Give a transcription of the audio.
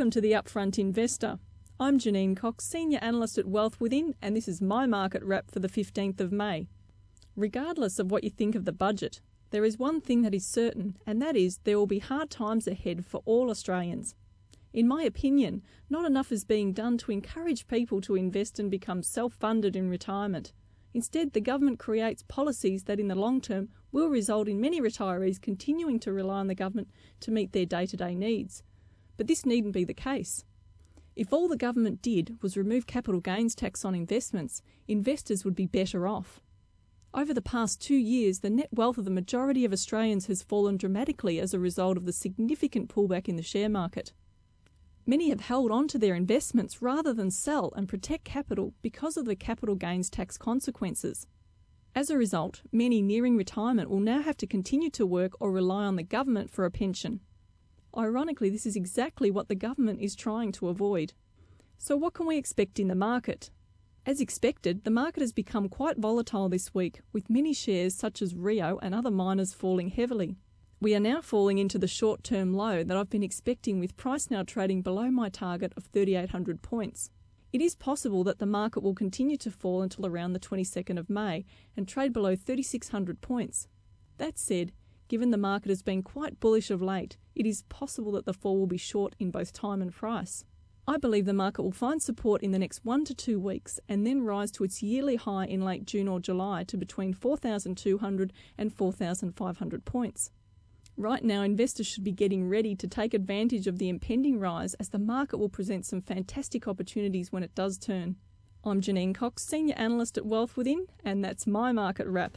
Welcome to The Upfront Investor. I'm Janine Cox, Senior Analyst at Wealth Within, and this is my market wrap for the 15th of May. Regardless of what you think of the budget, there is one thing that is certain, and that is there will be hard times ahead for all Australians. In my opinion, not enough is being done to encourage people to invest and become self-funded in retirement. Instead, the government creates policies that in the long term will result in many retirees continuing to rely on the government to meet their day-to-day needs. But this needn't be the case. If all the government did was remove capital gains tax on investments, investors would be better off. Over the past 2 years, the net wealth of the majority of Australians has fallen dramatically as a result of the significant pullback in the share market. Many have held on to their investments rather than sell and protect capital because of the capital gains tax consequences. As a result, many nearing retirement will now have to continue to work or rely on the government for a pension. Ironically, this is exactly what the government is trying to avoid. So what can we expect in the market? As expected, the market has become quite volatile this week, with many shares such as Rio and other miners falling heavily. We are now falling into the short-term low that I've been expecting, with price now trading below my target of 3,800 points. It is possible that the market will continue to fall until around the 22nd of May and trade below 3,600 points. That said, given the market has been quite bullish of late, it is possible that the fall will be short in both time and price. I believe the market will find support in the next 1 to 2 weeks and then rise to its yearly high in late June or July to between 4,200 and 4,500 points. Right now, investors should be getting ready to take advantage of the impending rise, as the market will present some fantastic opportunities when it does turn. I'm Janine Cox, Senior Analyst at Wealth Within, and that's my market wrap.